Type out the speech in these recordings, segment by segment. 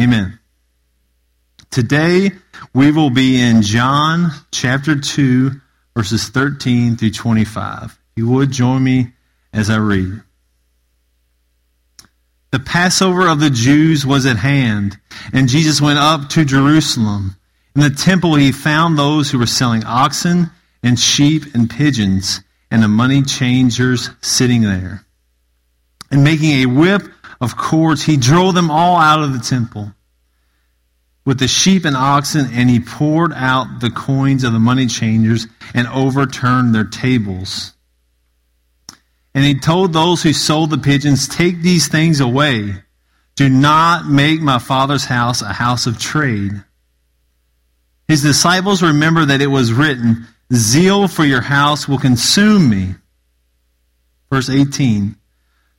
Amen. Today, we will be in John chapter 2, verses 13 through 25. You would join me as I read. The Passover of the Jews was at hand, and Jesus went up to Jerusalem. In the temple he found those who were selling oxen and sheep and pigeons, and the money changers sitting there. And making a whip of cords, he drove them all out of the temple with the sheep and oxen, and he poured out the coins of the money changers and overturned their tables. And he told those who sold the pigeons, "Take these things away. Do not make my Father's house a house of trade." His disciples remembered that it was written, "Zeal for your house will consume me." Verse 18.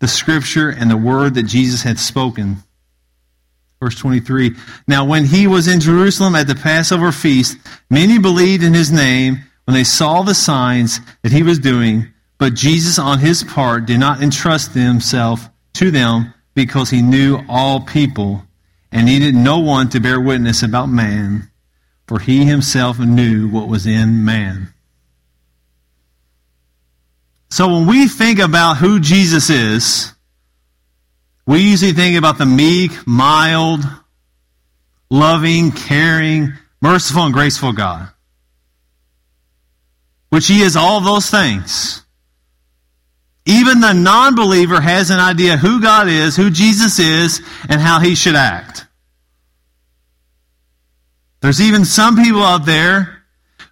the scripture and the word that Jesus had spoken. Verse 23, now when he was in Jerusalem at the Passover feast, many believed in his name when they saw the signs that he was doing, but Jesus on his part did not entrust himself to them because he knew all people and needed no one to bear witness about man, for he himself knew what was in man. So when we think about who Jesus is, we usually think about the meek, mild, loving, caring, merciful, and graceful God, which he is all those things. Even the non-believer has an idea who God is, who Jesus is, and how he should act. There's even some people out there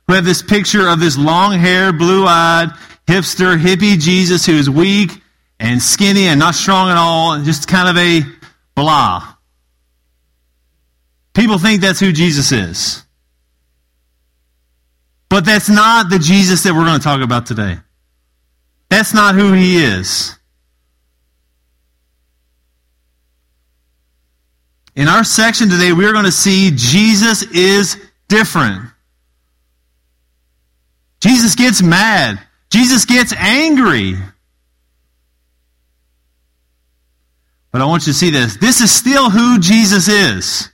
who have this picture of this long-haired, blue-eyed, hipster, hippie Jesus who is weak and skinny and not strong at all, and just kind of a blah. People think that's who Jesus is. But that's not the Jesus that we're going to talk about today. That's not who he is. In our section today, we're going to see Jesus is different. Jesus gets mad. Jesus gets angry. But I want you to see this. This is still who Jesus is.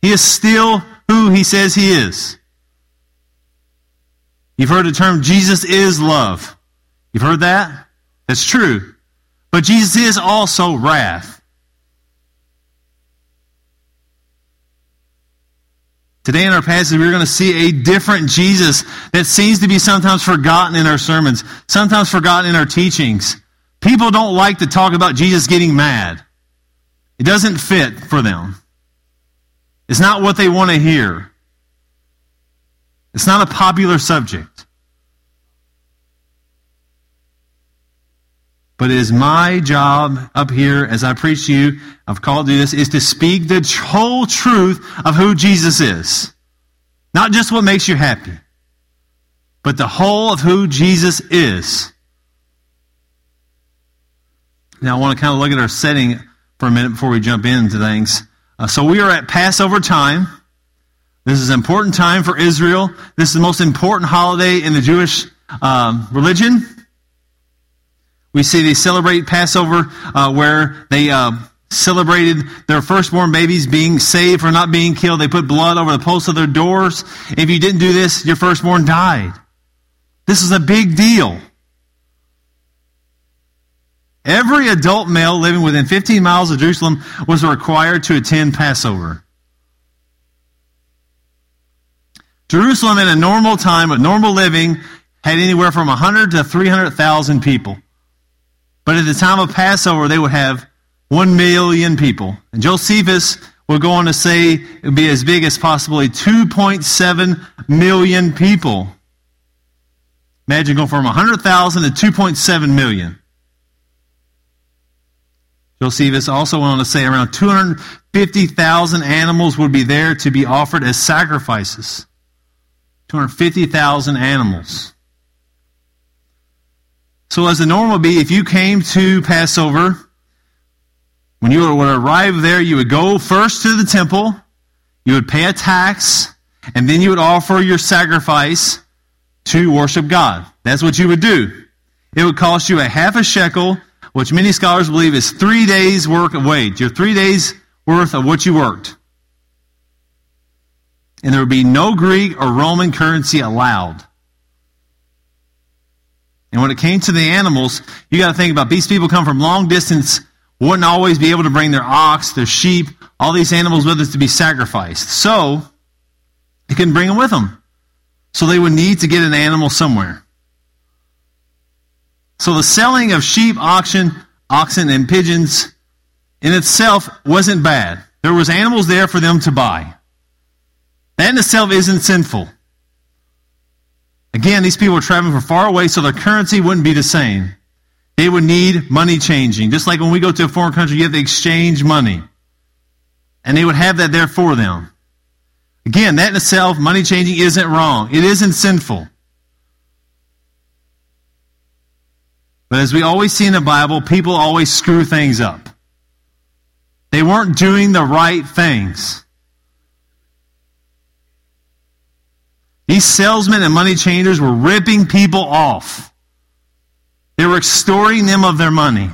He is still who he says he is. You've heard the term Jesus is love. You've heard that? That's true. But Jesus is also wrath. Today in our passage, we're going to see a different Jesus that seems to be sometimes forgotten in our sermons, sometimes forgotten in our teachings. People don't like to talk about Jesus getting mad. It doesn't fit for them. It's not what they want to hear. It's not a popular subject. But it is my job up here as I preach to you, I've called to this, is to speak the whole truth of who Jesus is. Not just what makes you happy, but the whole of who Jesus is. Now I want to kind of look at our setting for a minute before we jump into things. So we are at Passover time. This is an important time for Israel. This is the most important holiday in the Jewish religion. We see they celebrate Passover where they celebrated their firstborn babies being saved for not being killed. They put blood over the posts of their doors. If you didn't do this, your firstborn died. This is a big deal. Every adult male living within 15 miles of Jerusalem was required to attend Passover. Jerusalem in a normal time, a normal living, had anywhere from 100 to 300,000 people. But at the time of Passover, they would have 1 million people. And Josephus would go on to say it would be as big as possibly 2.7 million people. Imagine going from 100,000 to 2.7 million. Josephus also went on to say around 250,000 animals would be there to be offered as sacrifices. 250,000 animals. So as the norm would be, if you came to Passover, when you would arrive there, you would go first to the temple, you would pay a tax, and then you would offer your sacrifice to worship God. That's what you would do. It would cost you a half a shekel, which many scholars believe is 3 days' work of wage, your 3 days' worth of what you worked. And there would be no Greek or Roman currency allowed. And when it came to the animals, you got to think about these people come from long distance, wouldn't always be able to bring their ox, their sheep, all these animals with us to be sacrificed. So, they couldn't bring them with them. So they would need to get an animal somewhere. So the selling of sheep, oxen, and pigeons in itself wasn't bad. There was animals there for them to buy. That in itself isn't sinful. Again, these people were traveling from far away, so their currency wouldn't be the same. They would need money changing. Just like when we go to a foreign country, you have to exchange money. And they would have that there for them. Again, that in itself, money changing isn't wrong. It isn't sinful. But as we always see in the Bible, people always screw things up. They weren't doing the right things. These salesmen and money changers were ripping people off. They were extorting them of their money.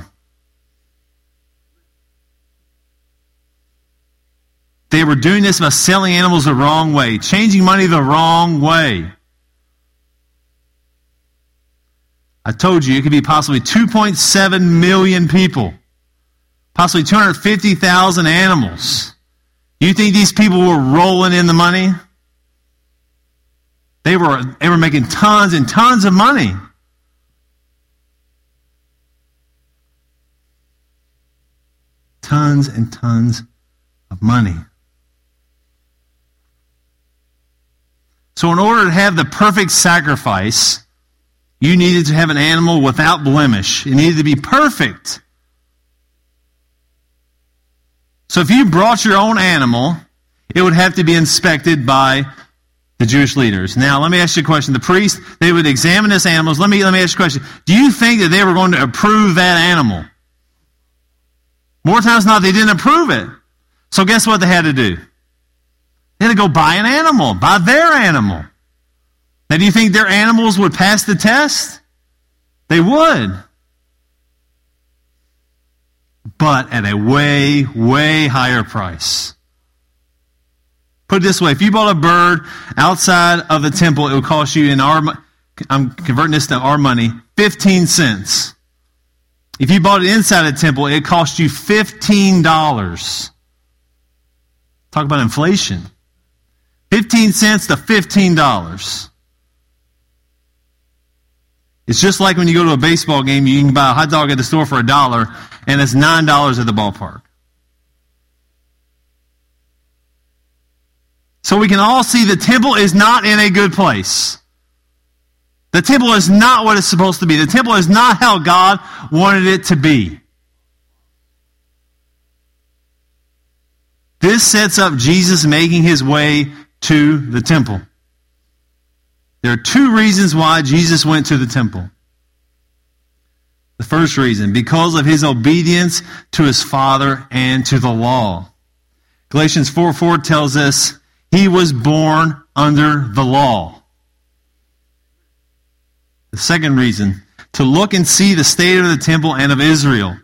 They were doing this by selling animals the wrong way, changing money the wrong way. I told you, it could be possibly 2.7 million people, possibly 250,000 animals. You think these people were rolling in the money? They were making tons and tons of money. Tons and tons of money. So in order to have the perfect sacrifice, you needed to have an animal without blemish. It needed to be perfect. So if you brought your own animal, it would have to be inspected by the Jewish leaders. Now, let me ask you a question. The priests, they would examine this animals. Let me ask you a question. Do you think that they were going to approve that animal? More times than not, they didn't approve it. So guess what they had to do? They had to go buy an animal, buy their animal. Now, do you think their animals would pass the test? They would. But at a way, way higher price. Put it this way, if you bought a bird outside of the temple, it would cost you, I'm converting this to our money, 15 cents. If you bought it inside the temple, it cost you $15. Talk about inflation. 15 cents to $15. It's just like when you go to a baseball game, you can buy a hot dog at the store for $1, and it's $9 at the ballpark. So we can all see the temple is not in a good place. The temple is not what it's supposed to be. The temple is not how God wanted it to be. This sets up Jesus making his way to the temple. There are two reasons why Jesus went to the temple. The first reason, because of his obedience to his Father and to the law. Galatians 4:4 tells us, he was born under the law. The second reason, to look and see the state of the temple and of Israel.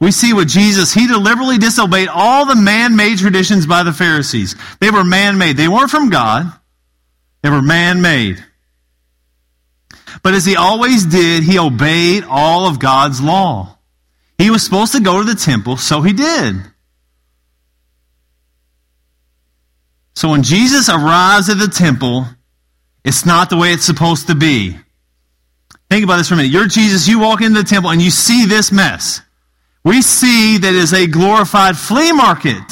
We see with Jesus, he deliberately disobeyed all the man-made traditions by the Pharisees. They were man-made. They weren't from God. They were man-made. But as he always did, he obeyed all of God's law. He was supposed to go to the temple, so he did. So when Jesus arrives at the temple, it's not the way it's supposed to be. Think about this for a minute. You're Jesus, you walk into the temple, and you see this mess. We see that it is a glorified flea market.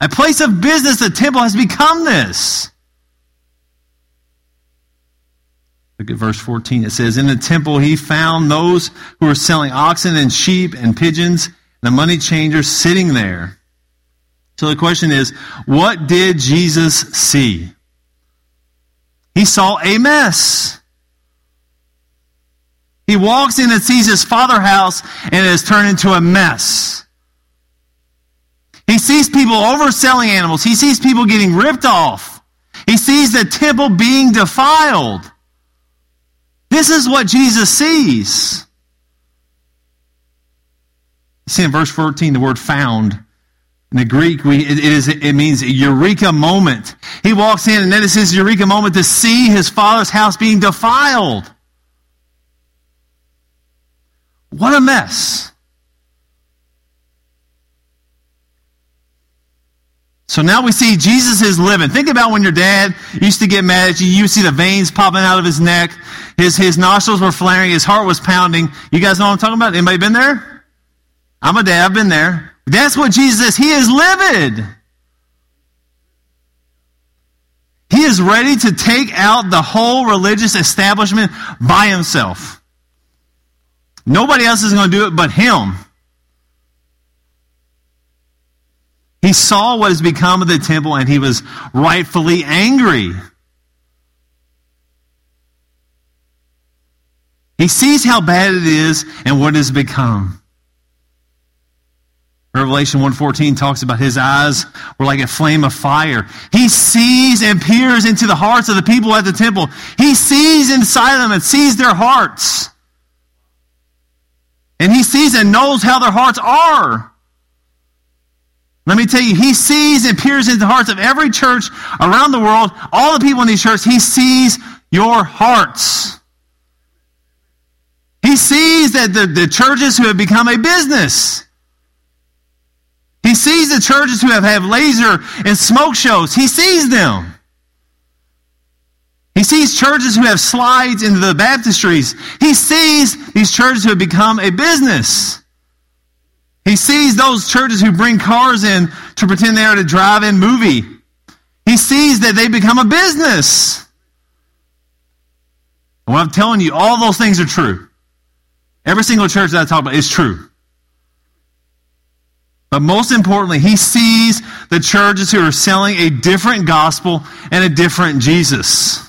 A place of business, the temple has become this. Look at verse 14. It says, in the temple he found those who were selling oxen and sheep and pigeons, and the money changers sitting there. So the question is, what did Jesus see? He saw a mess. He walks in and sees his father's house, and it has turned into a mess. He sees people overselling animals. He sees people getting ripped off. He sees the temple being defiled. This is what Jesus sees. You see in verse 14 the word found. In the Greek, it means eureka moment. He walks in and then it's his eureka moment to see his father's house being defiled. What a mess. So now we see Jesus is living. Think about when your dad used to get mad at you. You see the veins popping out of his neck. His nostrils were flaring. His heart was pounding. You guys know what I'm talking about? Anybody been there? I'm a dad. I've been there. That's what Jesus is. He is livid. He is ready to take out the whole religious establishment by himself. Nobody else is going to do it but him. He saw what has become of the temple, and he was rightfully angry. He sees how bad it is and what it has become. Revelation 1:14 talks about his eyes were like a flame of fire. He sees and peers into the hearts of the people at the temple. He sees inside them and sees their hearts. And he sees and knows how their hearts are. Let me tell you, he sees and peers into the hearts of every church around the world, all the people in these churches. He sees your hearts. He sees that the churches who have become a business. He sees the churches who have laser and smoke shows. He sees them. He sees churches who have slides into the baptistries. He sees these churches who have become a business. He sees those churches who bring cars in to pretend they are at a drive-in movie. He sees that they become a business. And what I'm telling you, all those things are true. Every single church that I talk about is true. But most importantly, he sees the churches who are selling a different gospel and a different Jesus.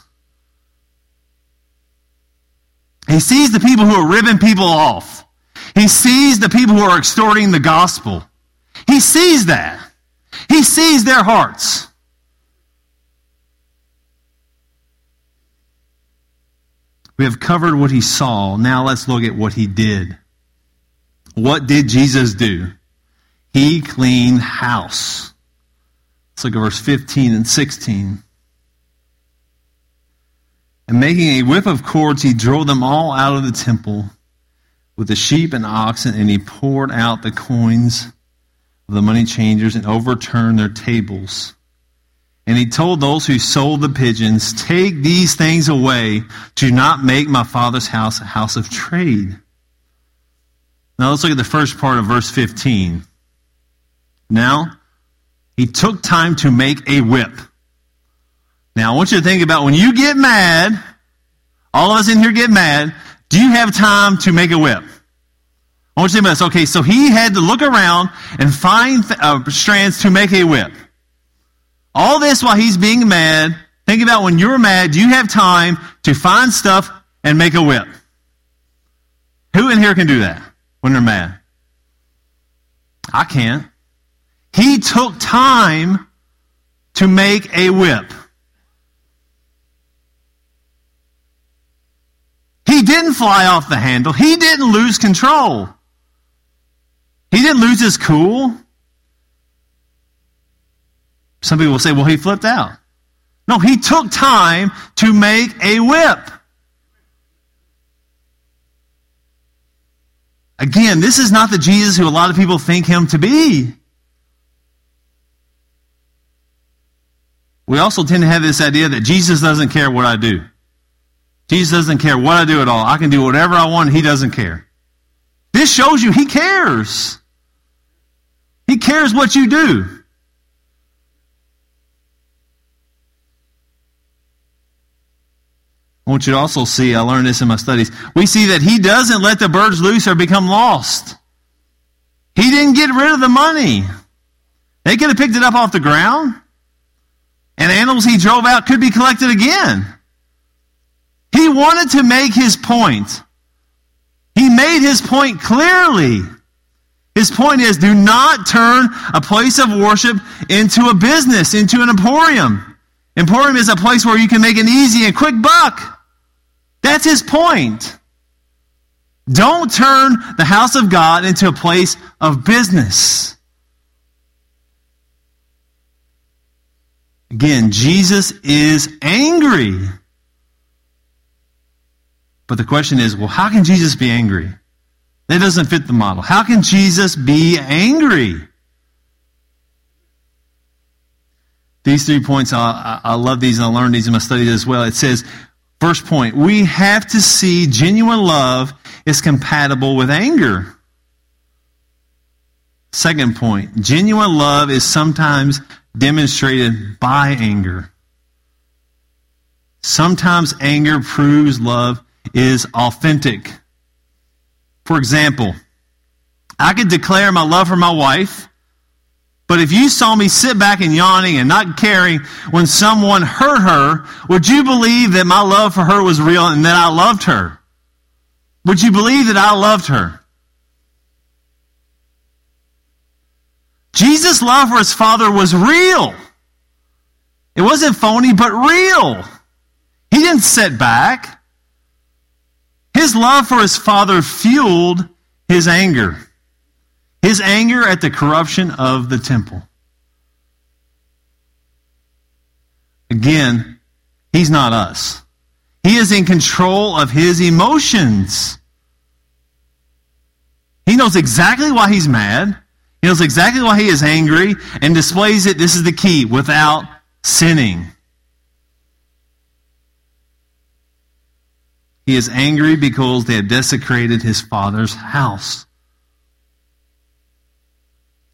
He sees the people who are ripping people off. He sees the people who are extorting the gospel. He sees that. He sees their hearts. We have covered what he saw. Now let's look at what he did. What did Jesus do? He cleaned house. Let's look at verse 15 and 16. And making a whip of cords, he drove them all out of the temple with the sheep and oxen, and he poured out the coins of the money changers and overturned their tables. And he told those who sold the pigeons, take these things away. Do not make my father's house a house of trade. Now let's look at the first part of verse 15. Now, he took time to make a whip. Now I want you to think about when you get mad, all of us in here get mad, do you have time to make a whip? I want you to think about this. Okay, so he had to look around and find strands to make a whip. All this while he's being mad. Think about when you're mad, do you have time to find stuff and make a whip? Who in here can do that when they're mad? I can't. He took time to make a whip. He didn't fly off the handle. He didn't lose control. He didn't lose his cool. Some people will say, well, he flipped out. No, he took time to make a whip. Again, this is not the Jesus who a lot of people think him to be. We also tend to have this idea that Jesus doesn't care what I do. Jesus doesn't care what I do at all. I can do whatever I want. He doesn't care. This shows you he cares. He cares what you do. I want you to also see, I learned this in my studies, we see that he doesn't let the birds loose or become lost. He didn't get rid of the money. They could have picked it up off the ground, and animals he drove out could be collected again. He wanted to make his point. He made his point clearly. His point is, do not turn a place of worship into a business, into an emporium. Emporium is a place where you can make an easy and quick buck. That's his point. Don't turn the house of God into a place of business. Again, Jesus is angry. But the question is, well, how can Jesus be angry? That doesn't fit the model. How can Jesus be angry? These 3 points, I love these and I learned these in my studies as well. It says, first point, we have to see genuine love is compatible with anger. Second point, genuine love is sometimes demonstrated by anger. Sometimes anger proves love is authentic. For example, I could declare my love for my wife, but if you saw me sit back and yawning and not caring when someone hurt her, would you believe that my love for her was real and that I loved her? Would you believe that I loved her? Jesus' love for his Father was real. It wasn't phony, but real. He didn't sit back. His love for his Father fueled his anger. His anger at the corruption of the temple. Again, he's not us. He is in control of his emotions. He knows exactly why he's mad. He knows exactly why he is angry and displays it, this is the key, without sinning. He is angry because they have desecrated his Father's house.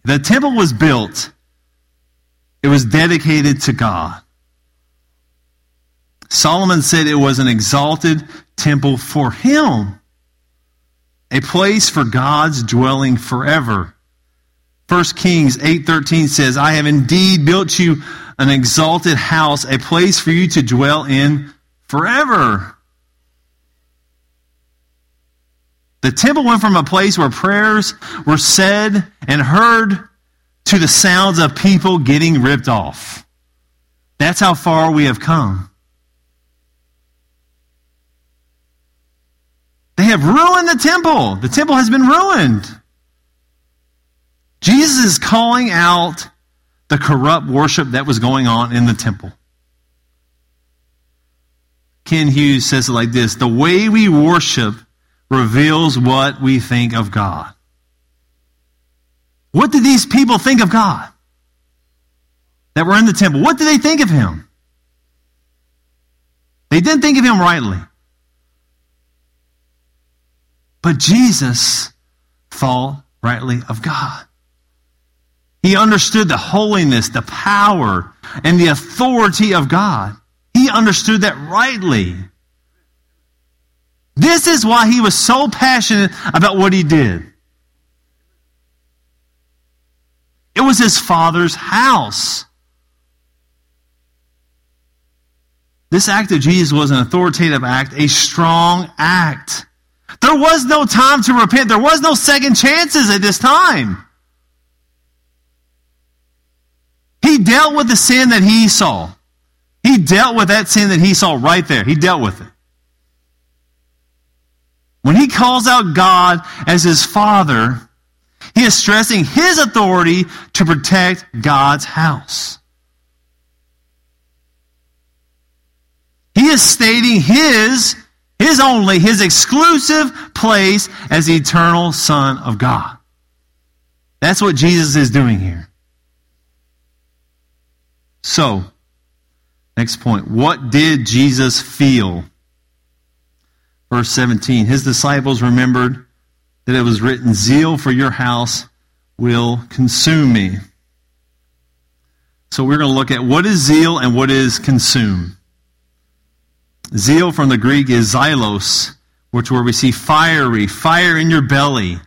The temple was built. It was dedicated to God. Solomon said it was an exalted temple for him, a place for God's dwelling forever. 1 Kings 8:13 says, I have indeed built you an exalted house, a place for you to dwell in forever. The temple went from a place where prayers were said and heard to the sounds of people getting ripped off. That's how far we have come. They have ruined the temple. The temple has been ruined. Jesus is calling out the corrupt worship that was going on in the temple. Ken Hughes says it like this, the way we worship reveals what we think of God. What did these people think of God that were in the temple? What did they think of him? They didn't think of him rightly. But Jesus thought rightly of God. He understood the holiness, the power, and the authority of God. He understood that rightly. This is why he was so passionate about what he did. It was his Father's house. This act of Jesus was an authoritative act, a strong act. There was no time to repent. There was no second chances at this time. He dealt with the sin that he saw. He dealt with that sin that he saw right there. He dealt with it. When he calls out God as his Father, he is stressing his authority to protect God's house. He is stating his only, his exclusive place as the eternal Son of God. That's what Jesus is doing here. So, next point. What did Jesus feel? Verse 17, his disciples remembered that it was written, zeal for your house will consume me. So we're going to look at what is zeal and what is consume. Zeal from the Greek is xylos, which where we see fiery, fire in your belly.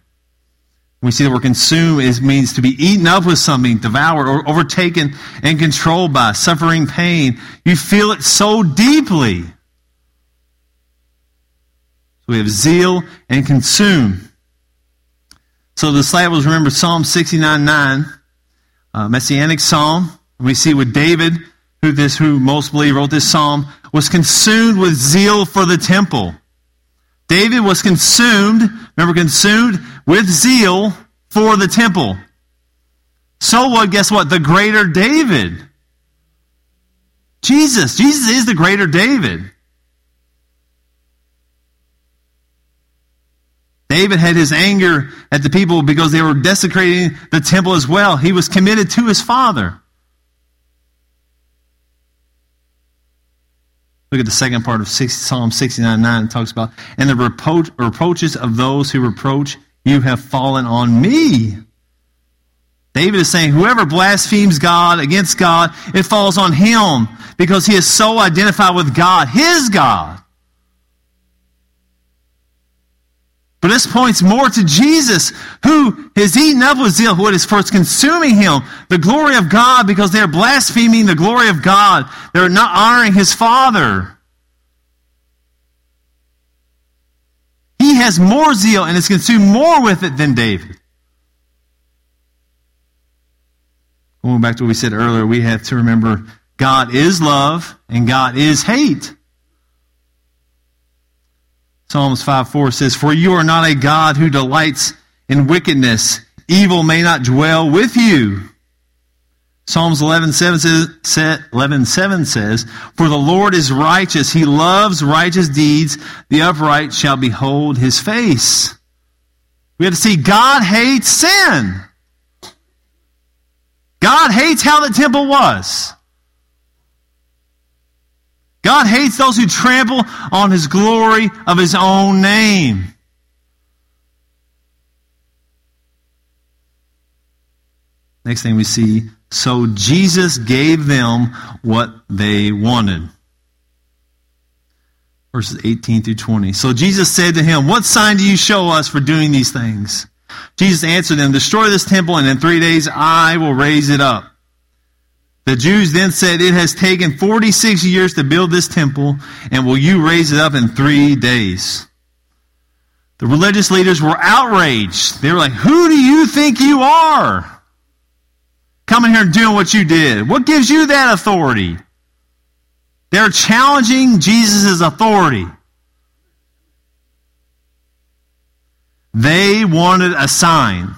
We see the word consume is means to be eaten up with something, devoured, or overtaken and controlled by, suffering pain. You feel it so deeply. So we have zeal and consume. So the disciples remember Psalm 69:9, a messianic psalm. We see with David, who most believe wrote this psalm, was consumed with zeal for the temple. David was consumed, remember, consumed with zeal for the temple. So what? Guess what? The greater David. Jesus. Jesus is the greater David. David had his anger at the people because they were desecrating the temple as well. He was committed to his father. Look at the second part of Psalm 69:9. It talks about, and the reproaches of those who reproach you have fallen on me. David is saying, whoever blasphemes God against God, it falls on him because he is so identified with God, his God. But this points more to Jesus, who has eaten up with zeal, what is first consuming him, the glory of God, because they're blaspheming the glory of God. They're not honoring his Father. He has more zeal and is consumed more with it than David. Going back to what we said earlier, we have to remember God is love and God is hate. Psalms 5:4 says, for you are not a God who delights in wickedness. Evil may not dwell with you. Psalms 11:7 says, for the Lord is righteous. He loves righteous deeds. The upright shall behold his face. We have to see God hates sin. God hates how the temple was. God hates those who trample on his glory of his own name. Next thing we see, so Jesus gave them what they wanted. Verses 18 through 20. So Jesus said to him, what sign do you show us for doing these things? Jesus answered them, destroy this temple, and in 3 days I will raise it up. The Jews then said, it has taken 46 years to build this temple, and will you raise it up in 3 days? The religious leaders were outraged. They were like, who do you think you are? Coming here and doing what you did. What gives you that authority? They're challenging Jesus' authority. They wanted a sign.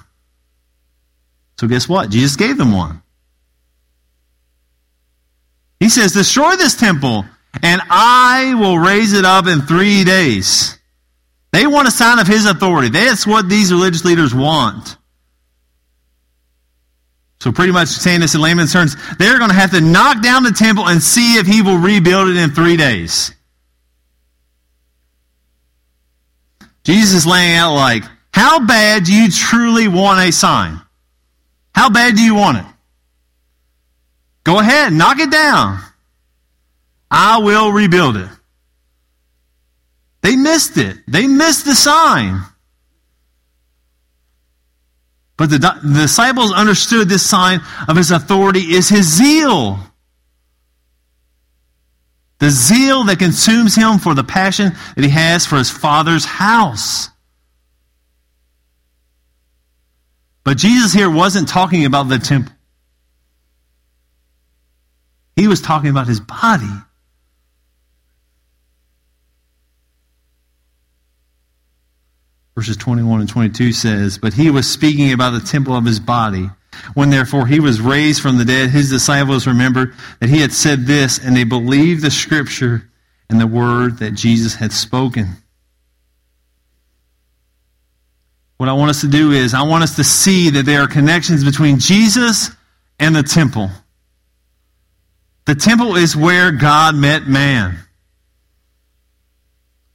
So guess what? Jesus gave them one. He says, destroy this temple, and I will raise it up in 3 days. They want a sign of his authority. That's what these religious leaders want. So pretty much saying this in layman's terms, they're going to have to knock down the temple and see if he will rebuild it in 3 days. Jesus is laying out like, how bad do you truly want a sign? How bad do you want it? Go ahead, knock it down. I will rebuild it. They missed it. They missed the sign. But the disciples understood this sign of his authority is his zeal. The zeal that consumes him for the passion that he has for his Father's house. But Jesus here wasn't talking about the temple. He was talking about his body. Verses 21 and 22 says, but he was speaking about the temple of his body. When therefore he was raised from the dead, his disciples remembered that he had said this, and they believed the scripture and the word that Jesus had spoken. What I want us to do is, I want us to see that there are connections between Jesus and the temple. The temple is where God met man.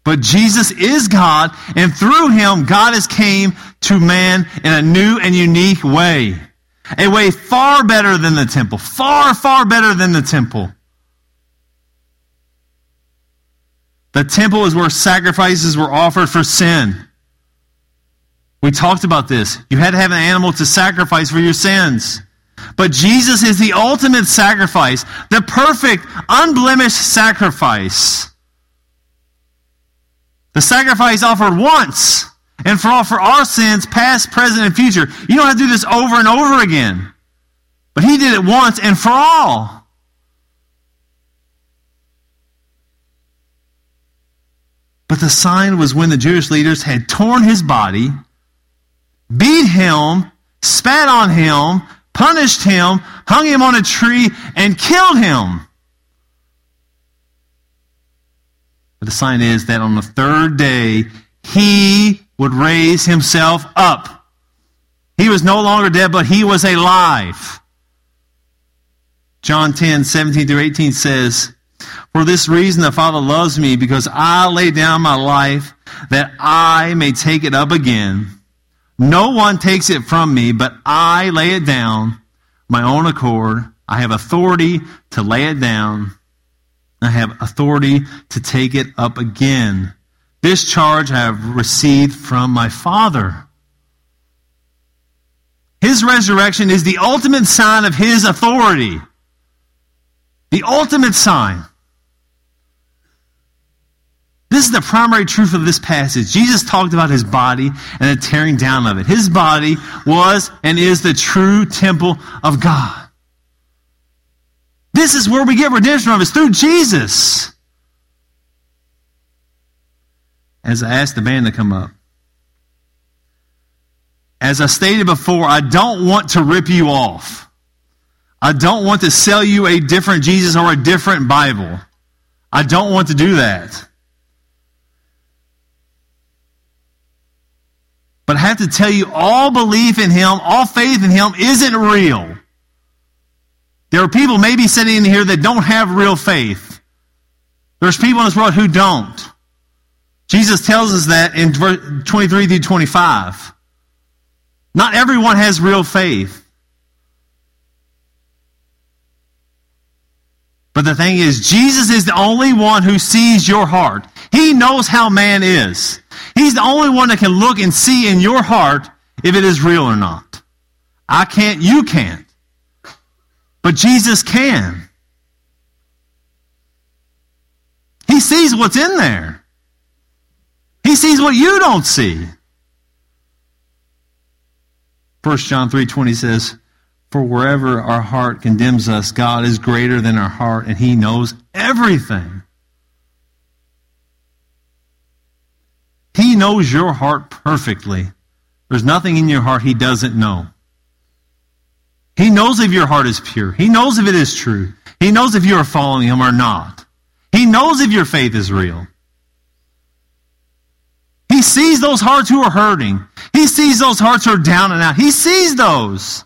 But Jesus is God, and through him, God has came to man in a new and unique way. A way far better than the temple. Far, far better than the temple. The temple is where sacrifices were offered for sin. We talked about this. You had to have an animal to sacrifice for your sins. But Jesus is the ultimate sacrifice, the perfect, unblemished sacrifice. The sacrifice offered once and for all for our sins, past, present, and future. You don't have to do this over and over again. But he did it once and for all. But the sign was when the Jewish leaders had torn his body, beat him, spat on him, punished him, hung him on a tree, and killed him. But the sign is that on the third day, he would raise himself up. He was no longer dead, but he was alive. John 10:17-18 says, "For this reason the Father loves me, because I lay down my life, that I may take it up again. No one takes it from me, but I lay it down, my own accord. I have authority to lay it down. I have authority to take it up again. This charge I have received from my Father." His resurrection is the ultimate sign of his authority. The ultimate sign. This is the primary truth of this passage. Jesus talked about his body and the tearing down of it. His body was and is the true temple of God. This is where we get redemption from. It's through Jesus. As I asked the band to come up, as I stated before, I don't want to rip you off. I don't want to sell you a different Jesus or a different Bible. I don't want to do that. But I have to tell you, all belief in him, all faith in him isn't real. There are people maybe sitting in here that don't have real faith. There's people in this world who don't. Jesus tells us that in 23 through 25. Not everyone has real faith. But the thing is, Jesus is the only one who sees your heart. He knows how man is. He's the only one that can look and see in your heart if it is real or not. I can't, you can't. But Jesus can. He sees what's in there. He sees what you don't see. 1 John 3:20 says, "For wherever our heart condemns us, God is greater than our heart, and he knows everything." He knows your heart perfectly. There's nothing in your heart he doesn't know. He knows if your heart is pure. He knows if it is true. He knows if you are following him or not. He knows if your faith is real. He sees those hearts who are hurting. He sees those hearts who are down and out. He sees those.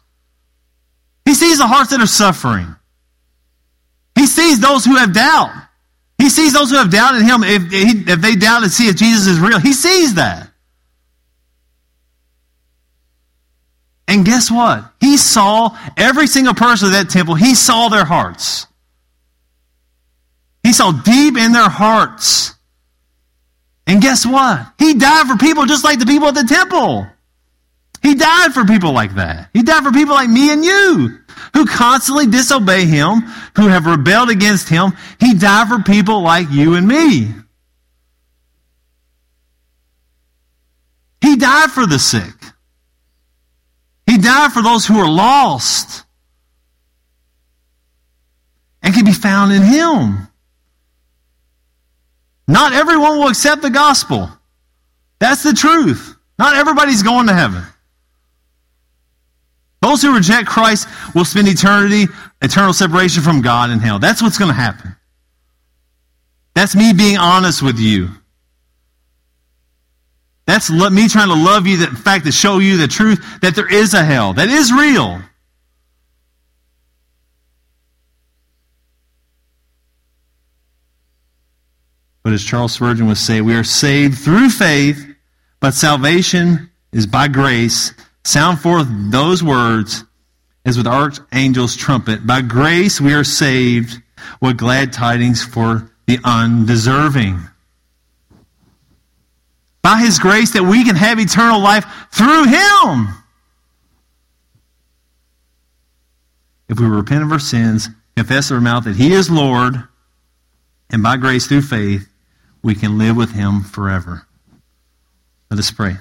He sees the hearts that are suffering. He sees those who have doubt. He sees those who have doubted him. If they doubt and see if Jesus is real, he sees that. And guess what? He saw every single person at that temple. He saw their hearts. He saw deep in their hearts. And guess what? He died for people just like the people at the temple. He died for people like that. He died for people like me and you who constantly disobey him, who have rebelled against him. He died for people like you and me. He died for the sick. He died for those who are lost and can be found in him. Not everyone will accept the gospel. That's the truth. Not everybody's going to heaven. Those who reject Christ will spend eternal separation from God in hell. That's what's going to happen. That's me being honest with you. That's me trying to love you, in fact, to show you the truth that there is a hell. That is real. But as Charles Spurgeon would say, we are saved through faith, but salvation is by grace. Sound forth those words as with archangel's trumpet. By grace we are saved with glad tidings for the undeserving. by His grace that we can have eternal life through Him. If we repent of our sins, confess with our mouth that He is Lord, and by grace through faith, we can live with Him forever. Let us pray.